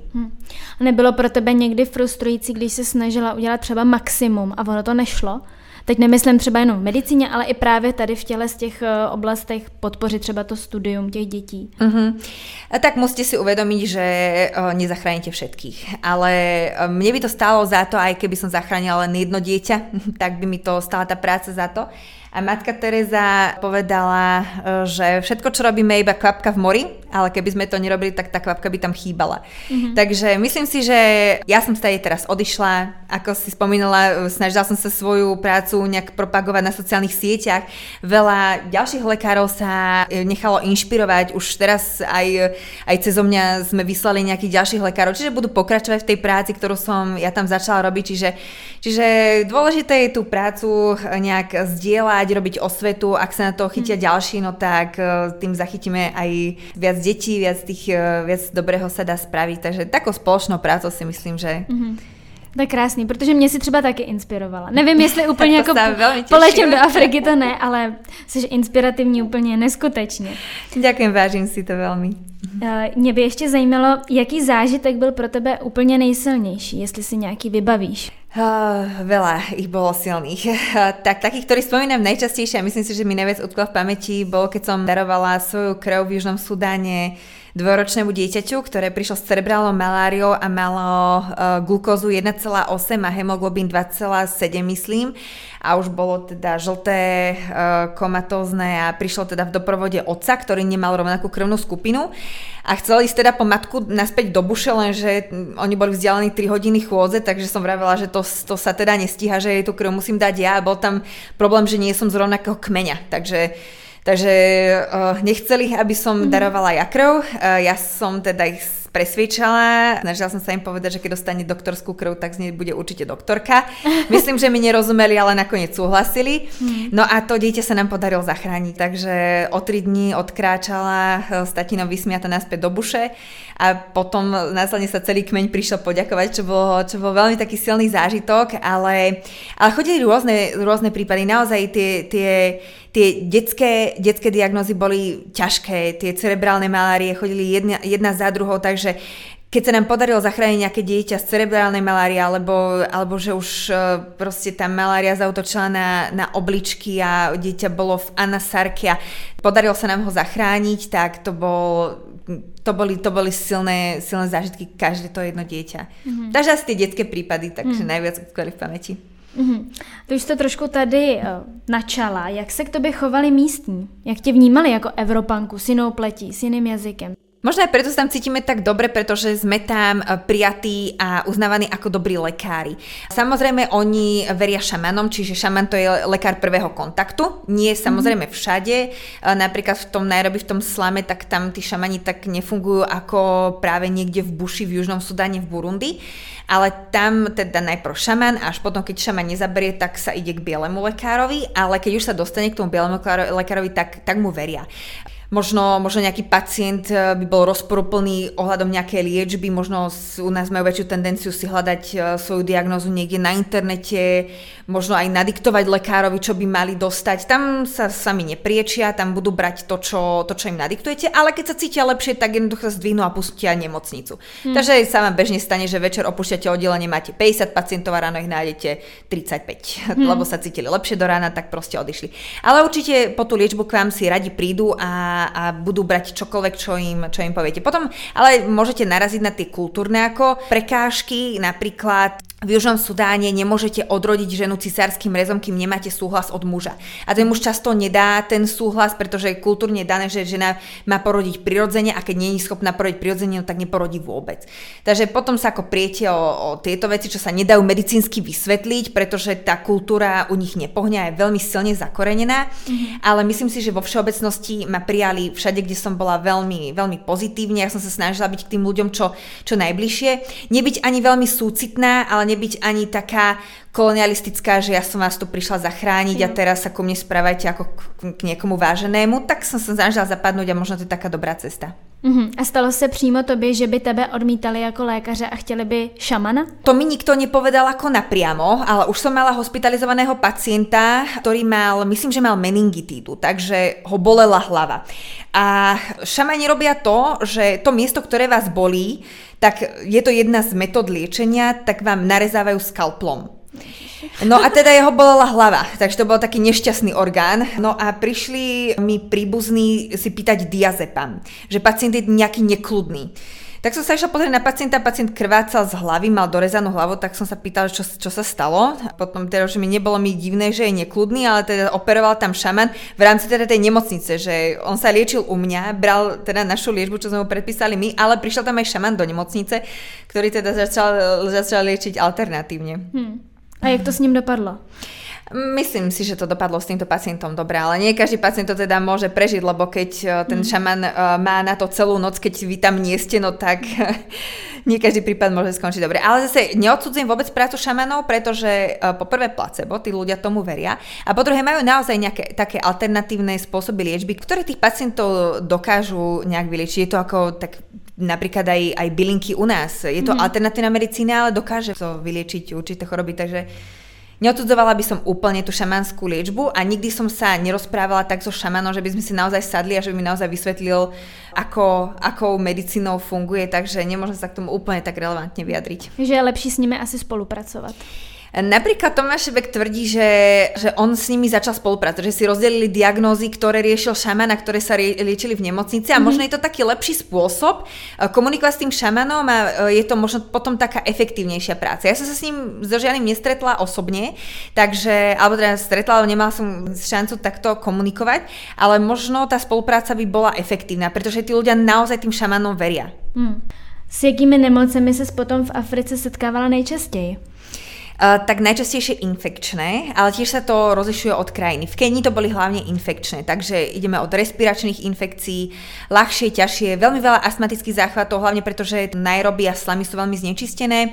Nebylo pro tebe někdy frustrující, když se snažila udělat třeba maximum a ono to nešlo? Teď nemyslím třeba jenom v medicíně, ale i právě tady v těle z těch oblastech podpořit třeba to studium těch dětí. Tak musíte si uvědomit, že nezachráníte všetkých. Ale mne by to stálo za to, aj keby som zachránila len jedno dieťa, tak by mi to stála tá práca za to. A matka Teresa povedala, že všetko, čo robíme, je iba kvapka v mori, ale keby sme to nerobili, tak tá kvapka by tam chýbala. Takže myslím si, že ja som sa jej teraz odišla, ako si spomínala, snažila som sa svoju prácu nejak propagovať na sociálnych sieťach. Veľa ďalších lekárov sa nechalo inšpirovať, už teraz aj cezo mňa sme vyslali nejakých ďalších lekárov, čiže budú pokračovať v tej práci, ktorú som ja tam začala robiť, čiže dôležité je tú prácu nejak zdieľať, robiť osvetu, ak sa na to chytia ďalší, no tak tým zachytíme aj viac detí, viac dobrého sa dá spraviť, takže takou spoločnou prácou si myslím, že To je krásný, protože mě si třeba taky inspirovala. Nevím, jestli úplně jako poletím do Afriky, to ne, ale jsi inspirativní úplně neskutečně. Děkujem, vážím si to velmi. Mě by ještě zajímalo, jaký zážitek byl pro tebe úplně nejsilnější, jestli si nějaký vybavíš. Veľa ich bolo silných. Tak takých, ktorí spomínam najčastejšie a myslím si, že mi najviac utklo v pamäti, bolo keď som darovala svoju krv v Južnom Sudáne dvojročnému dieťaťu, ktoré prišlo s cerebrálnou maláriou a malo glukózu 1,8 a hemoglobín 2,7 myslím a už bolo teda žlté, komatózne a prišlo teda v doprovode otca, ktorý nemal rovnakú krvnú skupinu a chceli ísť teda po matku naspäť do buše, lenže oni boli vzdialení 3 hodiny chôdze, takže som vravela, že to sa teda nestíha, že jej tú krv musím dať ja a bol tam problém, že nie som z rovnakého kmeňa, takže nechceli, aby som darovala ja krv. Ja som teda ich presviečala, snažila som sa im povedať, že keď dostane doktorskú krv, tak z nej bude určite doktorka. Myslím, že mi nerozumeli, ale nakoniec súhlasili. No a to dieťa sa nám podarilo zachrániť, takže o 3 dní odkráčala s tatinom vysmiata naspäť do buše a potom následne sa celý kmeň prišiel poďakovať, čo bol veľmi taký silný zážitok, ale chodili rôzne prípady, naozaj tie detské diagnózy boli ťažké, tie cerebrálne malárie chodili jedna za druhou, takže keď sa nám podarilo zachrániť nejaké dieťa z cerebrálnej malárie, alebo že už proste tá malária zautočila na obličky a dieťa bolo v anasarke a podarilo sa nám ho zachrániť, tak to boli silné zážitky, každé to jedno dieťa. Mm-hmm. Takže asi tie detské prípady, takže najviac utkveli v pamäti. Mm-hmm. Ty už jste trošku tady načala. Jak se k tobě chovali místní? Jak tě vnímali jako Evropanku s jinou pletí, s jiným jazykem? Možno aj preto sa tam cítime tak dobre, pretože sme tam prijatí a uznávaní ako dobrí lekári. Samozrejme, oni veria šamanom, čiže šaman to je lekár prvého kontaktu. Nie samozrejme všade. Napríklad v tom Nairobi, v tom slame, tak tam tí šamani tak nefungujú ako práve niekde v buši v Južnom Sudáne, v Burundi. Ale tam teda najprv šaman, až potom, keď šaman nezaberie, tak sa ide k bielému lekárovi. Ale keď už sa dostane k tomu bielému lekárovi, tak mu veria. Možno nejaký pacient by bol rozporuplný ohľadom nejakej liečby, možno u nás majú väčšiu tendenciu si hľadať svoju diagnózu niekde na internete, možno aj nadiktovať lekárovi, čo by mali dostať. Tam sa sami nepriečia, tam budú brať to, čo im nadiktujete, ale keď sa cítia lepšie, tak jednoducho zdvihnú a pustia nemocnicu. Takže sa vám bežne stane, že večer opúšťate oddelenie, máte 50 pacientov a ráno ich nájdete 35, lebo sa cítili lepšie do rána, tak proste odišli. Ale určite po tú liečbu k vám si radi prídu a budú brať čokoľvek, čo im poviete. Potom ale môžete naraziť na tie kultúrne ako prekážky, napríklad v Južnom Sudáne nemôžete odrodiť ženu cisárskym rezom, kým nemáte súhlas od muža. A ten muž často nedá ten súhlas, pretože je kultúrne dané, že žena má porodiť prirodzene a keď nie je schopná porodiť prirodzene, no tak neporodí vôbec. Takže potom sa ako priete o tieto veci, čo sa nedajú medicínsky vysvetliť, pretože tá kultúra u nich nepohňa, je veľmi silne zakorenená, ale myslím si, že vo všeobecnosti ma prijali všade, kde som bola veľmi, veľmi pozitívne. Ja som sa snažila byť k tým ľuďom čo najbližšie, nebyť ani veľmi súcitná, ale nebyť ani taká kolonialistická, že ja som vás tu prišla zachrániť a teraz sa ku mne správajte ako k niekomu váženému, tak som sa snažila zapadnúť a možno to je taká dobrá cesta. A stalo se přímo tobě, že by tebe odmítali jako lékaře a chtěli by šamana? To mi nikto nepovedal ako napriamo, ale už som mala hospitalizovaného pacienta, ktorý mal, myslím, že mal meningitídu, takže ho bolela hlava. A šamani robia to, že to miesto, ktoré vás bolí, tak je to jedna z metód liečenia, tak vám narezávajú skalplom. No a teda jeho bolela hlava, takže to bol taký nešťastný orgán. No a prišli mi príbuzní si pýtať diazepam, že pacient je nejaký nekludný. Tak som sa išla pozrieť na pacienta, pacient krvácal z hlavy, mal dorezanú hlavu, tak som sa pýtala, čo sa stalo. Potom teda, že mi nebolo mi divné, že je nekludný, ale teda operoval tam šaman v rámci teda tej nemocnice, že on sa liečil u mňa, bral teda našu liečbu, čo sme mu predpísali my, ale prišiel tam aj šaman do nemocnice, ktorý teda začal liečiť alternatívne. A jak to s ním dopadlo? Myslím si, že to dopadlo s týmto pacientom dobre, ale nie každý pacient to teda môže prežiť, lebo keď ten šaman má na to celú noc, keď vy tam nie ste, no tak nie každý prípad môže skončiť dobre. Ale zase neodsudzujem vôbec prácu šamanov, pretože po prvé placebo, tí ľudia tomu veria a po druhé majú naozaj nejaké také alternatívne spôsoby liečby, ktoré tých pacientov dokážu nejak vylečiť. Je to ako tak napríklad aj bylinky u nás. Je to alternatívna medicína, ale dokáže to vyliečiť určité choroby, takže neodsudzovala by som úplne tú šamanskú liečbu a nikdy som sa nerozprávala tak so šamanom, že by sme si naozaj sadli a že by mi naozaj vysvetlil, akou medicínou funguje, takže nemôžem sa k tomu úplne tak relevantne vyjadriť. Že je lepší s nimi asi spolupracovať. Napríklad Tomáš Šebek tvrdí, že on s nimi začal spolupracovať, že si rozdelili diagnózy, ktoré riešil šaman a ktoré sa liečili v nemocnici a možno je to taký lepší spôsob komunikovať s tým šamanom a je to možno potom taká efektívnejšia práca. Ja som sa s ním so žiadnym nestretla osobne, takže, alebo teda stretla, ale nemala som šancu takto komunikovať, ale možno tá spolupráca by bola efektívna, pretože tí ľudia naozaj tým šamanom veria. S jakými nemocemi ses potom v Africe setkávala nejčastěji? Tak najčastejšie infekčné, ale tiež sa to rozlišuje od krajiny. V Kenii to boli hlavne infekčné, takže ideme od respiračných infekcií, ľahšie, ťažšie, veľmi veľa astmatických záchvatov, hlavne pretože Nairobi a slamy sú veľmi znečistené.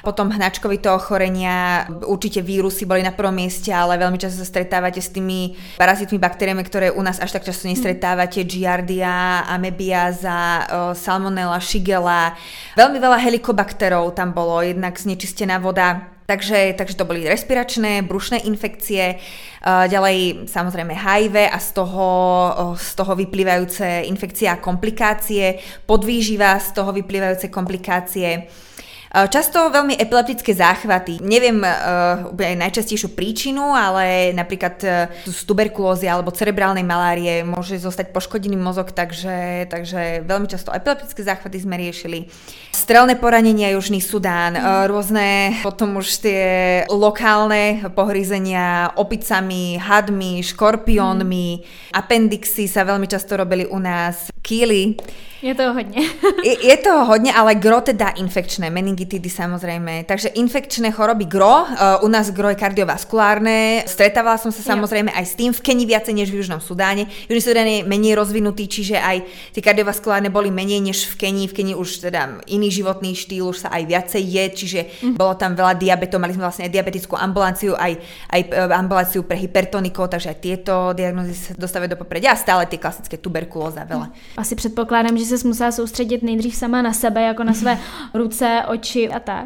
Potom hnačkovité ochorenia, určite vírusy boli na prvom mieste, ale veľmi často sa stretávate s tými parazitmi, baktériami, ktoré u nás až tak často nestretávate, giardia, amebiáza, salmonella, shigella. Veľmi veľa helikobakterov tam bolo, jednak znečistená voda. Takže to boli respiračné, brušné infekcie, ďalej samozrejme HIV a z toho vyplývajúce infekcie a komplikácie, podvýživa, z toho vyplývajúce komplikácie. Často veľmi epileptické záchvaty. Neviem najčastejšiu príčinu, ale napríklad z tuberkulózy alebo cerebrálnej malárie môže zostať poškodený mozog, takže veľmi často epileptické záchvaty sme riešili. Strelné poranenia Južný Sudán, rôzne potom už tie lokálne pohryzenia opicami, hadmi, škorpiónmi, appendixy sa veľmi často robili u nás, kýly. Je toho hodně. je toho hodně, ale gro teda infekčné, meningitidy samozřejmě. Takže infekčné choroby gro, u nás gro je kardiovaskulárne. Stretávala som sa samozrejme aj s tým v Kenii viacej než v Južnom Sudáne. Južný Sudán je menej rozvinutý, čiže aj tie kardiovaskulárne boli menej než v Kenii. V Kenii už teda iný životný štýl, už sa aj viacej je, čiže bolo tam veľa diabetov, mali sme vlastne aj diabetickú ambulanciu, aj ambulanciu pre hypertonikov, takže aj tieto diagnózy sa dostávajú do popredia a stále tie klasické tuberkulóza veľa. Asi předpokládám, že ses musela soustředit nejdřív sama na sebe, jako na své ruce, oči a tak.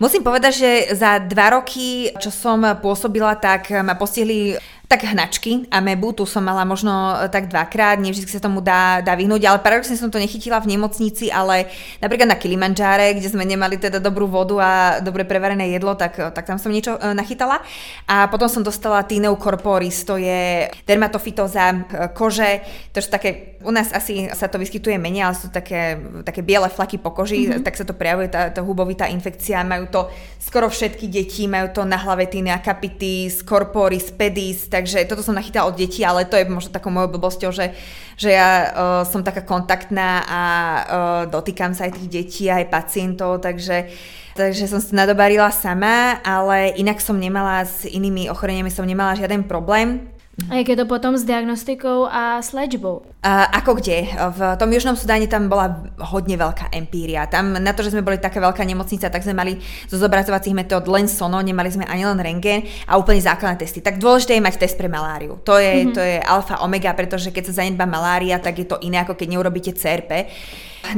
Musím povedať, že za 2 roky, čo som pôsobila, tak ma postihli tak hnačky a mebu, tu som mala možno tak 2-krát, nevždy sa tomu dá vyhnúť, ale paradoxne som to nechytila v nemocnici, ale napríklad na Kilimanjáre, kde sme nemali teda dobrú vodu a dobre prevarené jedlo, tak tam som niečo nachytala. A potom som dostala tineu corporis, to je dermatofitóza kože, to sú také, u nás asi sa to vyskytuje menej, ale sú také biele flaky po koži, tak sa to prejavuje, tá hubovitá infekcia, majú to skoro všetky deti, majú to na hlave tinea capitis, corporis, pedis. Takže toto som nachytala od detí, ale to je možno takou mojou blbosťou, že ja som taká kontaktná a dotýkam sa aj tých detí, aj pacientov, takže som sa nadobarila sama, ale inak som nemala s inými ochoreniami, som nemala žiaden problém. A jak je to potom s diagnostikou a s léčbou? Ako kde? V tom Južnom Sudáne tam bola hodne veľká empíria. Tam na to, že sme boli taká veľká nemocnica, tak sme mali zo zobracovacích metód len sono, nemali sme ani len rentgen a úplne základné testy. Tak dôležité je mať test pre maláriu. To je alfa omega, pretože keď sa zanedbá malária, tak je to iné, ako keď neurobíte CRP.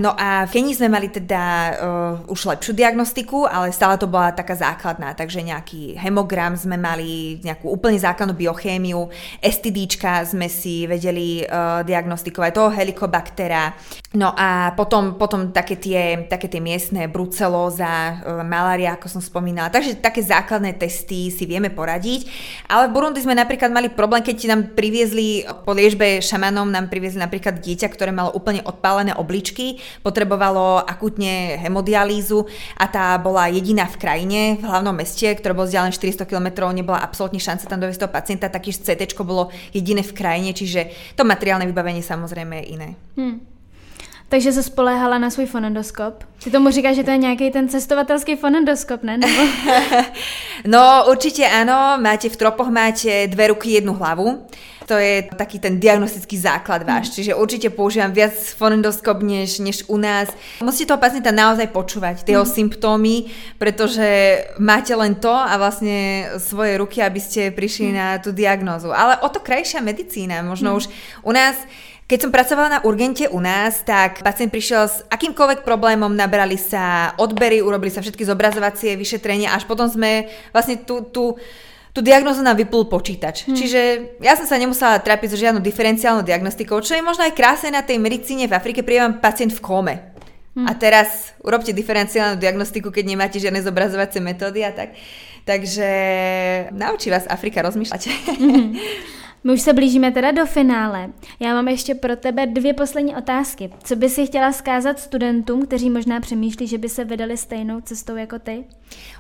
No a v Kenii sme mali teda už lepšiu diagnostiku, ale stále to bola taká základná, takže nejaký hemogram sme mali, nejakú úplne základnú biochémiu, STDčka sme si vedeli diagnostikovať, toho helikobaktera. No a potom také tie miestne, brucelóza, malária, ako som spomínala. Takže také základné testy si vieme poradiť, ale v Burundi sme napríklad mali problém, keď nám priviezli po liečbe šamanom, nám priviezli napríklad dieťa, ktoré malo úplne odpálené obličky, potrebovalo akutne hemodialýzu a tá bola jediná v krajine, v hlavnom meste, ktoré bolo vzdialené 400 km, nebola absolútne šanca tam dovesť toho pacienta, takéž CTčko bolo jediné v krajine, čiže to materiálne vybavenie samozrejme je iné. Takže se spoléhala na svůj fonendoskop. Ty tomu říkáš, že to je nějaký ten cestovatelský fonendoskop, ne? Nebo... No určitě ano, máte v tropoch máte 2 ruky, 1 hlavu. To je taký ten diagnostický základ váš, čiže určite používam viac fonendoskop než u nás. Musíte toho pacienta naozaj počúvať, tie jeho symptómy, pretože máte len to a vlastne svoje ruky, aby ste prišli na tú diagnózu. Ale o to krajšia medicína, možno už u nás Keď som pracovala na urgente u nás, tak pacient prišiel s akýmkoľvek problémom, nabrali sa odbery, urobili sa všetky zobrazovacie vyšetrenia, až potom sme vlastne tú diagnózu nám vyplul počítač. Čiže ja som sa nemusela trápiť so žiadnou diferenciálnou diagnostikou, čo je možno aj krásne na tej medicíne v Afrike, príde vám pacient v kóme. A teraz urobte diferenciálnu diagnostiku, keď nemáte žiadne zobrazovacie metódy a tak. Takže naučí vás Afrika rozmýšľať. My už se blížíme teda do finále. Já mám ještě pro tebe 2 poslední otázky. Co by si chtěla vzkázat studentům, kteří možná přemýšlí, že by se vydali stejnou cestou jako ty?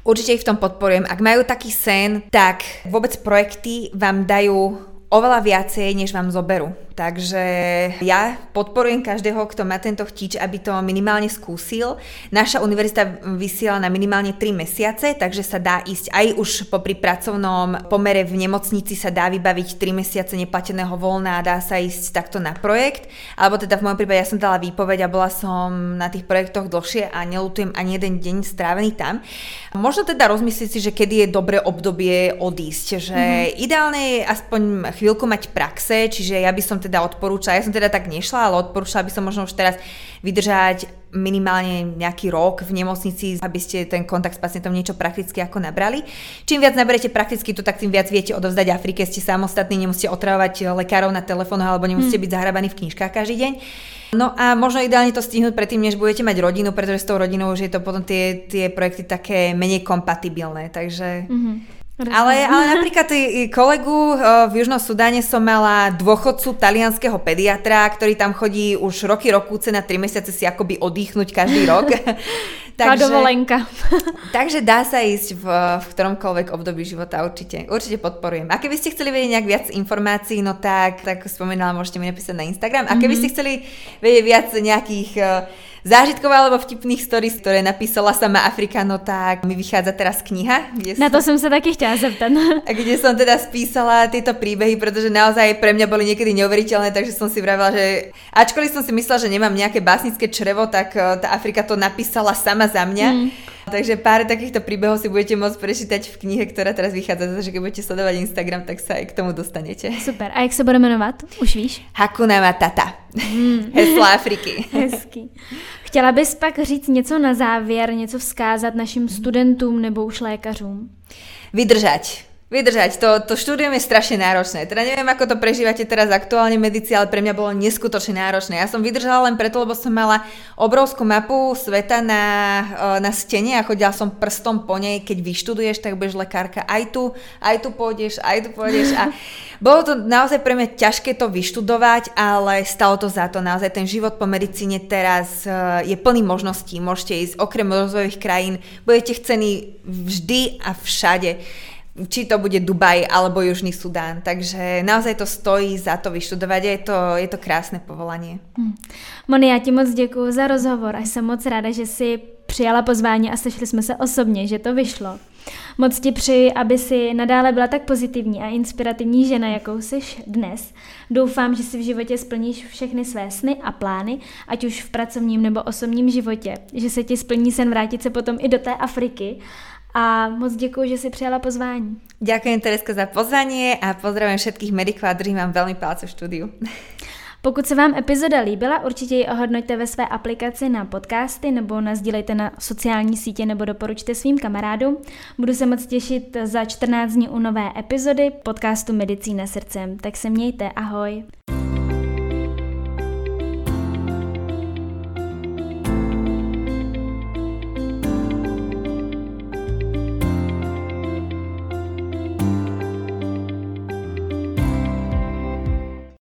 Určite ich v tom podporujem. Ak majú taký sen, tak vôbec projekty vám dajú oveľa viacej, než vám zoberú. Takže ja podporujem každého, kto má tento chtíč, aby to minimálne skúsil. Naša univerzita vysiela na minimálne 3 mesiace, takže sa dá ísť aj už popri pracovnom pomere v nemocnici, sa dá vybaviť 3 mesiace neplateného voľna a dá sa ísť takto na projekt. Alebo teda v mojom prípade ja som dala výpoveď a bola som na tých projektoch dlhšie a neľutujem ani jeden deň strávený tam. Možno teda rozmyslieť si, že kedy je dobré obdobie odísť, že ideálne je aspoň chvíľku mať praxe, čiže ja by som teda odporúčala, ja som teda tak nešla, ale odporúčala by som možno už teraz vydržať minimálne nejaký rok v nemocnici, aby ste ten kontakt s pacientom niečo prakticky ako nabrali. Čím viac naberete prakticky to, tak tým viac viete odovzdať Afrike, ste samostatní, nemusíte otravovať lekárov na telefónoch alebo nemusíte byť zahrabaní v knižkách každý deň. No a možno ideálne to stihnúť predtým, než budete mať rodinu, pretože s tou rodinou už je to potom tie projekty také menej kompatibilné, takže... Ale napríklad kolegu v Južnom Sudáne som mala dôchodcu talianského pediatra, ktorý tam chodí už roky rokúce na 3 mesiace si akoby odýchnuť každý rok. Dovolenka. Takže dá sa ísť v ktoromkoľvek období života určite podporujem. A keby ste chceli vedieť nejak viac informácií, no tak spomínala, môžete mi napísať na Instagram. A keby ste chceli vedieť viac nejakých zážitkov alebo vtipných stories, ktoré napísala sama Afrika, no tak mi vychádza teraz kniha. Na to som sa taky chtěla zeptat. Kde som teda spísala tieto príbehy, pretože naozaj pre mňa boli niekedy neuveriteľné, takže som si vravila, že ačkoliv som si myslela, že nemám nejaké básnické črevo, tak tá Afrika to napísala sama za mňa. Takže pár takýchto príbehov si budete môcť prečítať v knihe, ktorá teraz vychádza, takže keď budete sledovať Instagram, tak sa aj k tomu dostanete. Super. A jak sa bude menovať? Už víš? Hakuna Matata. Hesla Afriky. Hezky. Chtěla bys pak říct něco na závěr, něco vzkázat našim studentům nebo už lékařům? Vydržať. To štúdium je strašne náročné. Teda neviem, ako to prežívate teraz aktuálne medici, ale pre mňa bolo neskutočne náročné. Ja som vydržala len preto, lebo som mala obrovskú mapu sveta na stene a chodila som prstom po nej. Keď vyštuduješ, tak budeš lekárka aj tu pôjdeš. A bolo to naozaj pre mňa ťažké to vyštudovať, ale stalo to za to. Naozaj ten život po medicíne teraz je plný možností. Môžete ísť okrem rozvojových krajín, budete chcení vždy a všade. Či to bude Dubaj alebo Južný Sudán. Takže naozaj to stojí za to vyštudovať a je to krásne povolanie. Moni, já ti moc děkuju za rozhovor a jsem moc ráda, že jsi přijala pozvání a sešli jsme se osobně, že to vyšlo. Moc ti přeji, aby si nadále byla tak pozitivní a inspirativní žena, jakou jsi dnes. Doufám, že si v životě splníš všechny své sny a plány, ať už v pracovním nebo osobním životě. Že se ti splní sen vrátit se potom i do té Afriky. A moc děkuji, že si přijala pozvání. Ďakujem, Tereska, za pozvanie a pozdravím všetkých medikov a držím vám veľmi palce v štúdiu. Pokud se vám epizoda líbila, určitě ji ohodnoťte ve své aplikaci na podcasty nebo nasdílejte na sociální sítě nebo doporučte svým kamarádům. Budu se moc těšit za 14 dní u nové epizody podcastu Medicína srdcem. Tak se mějte, ahoj.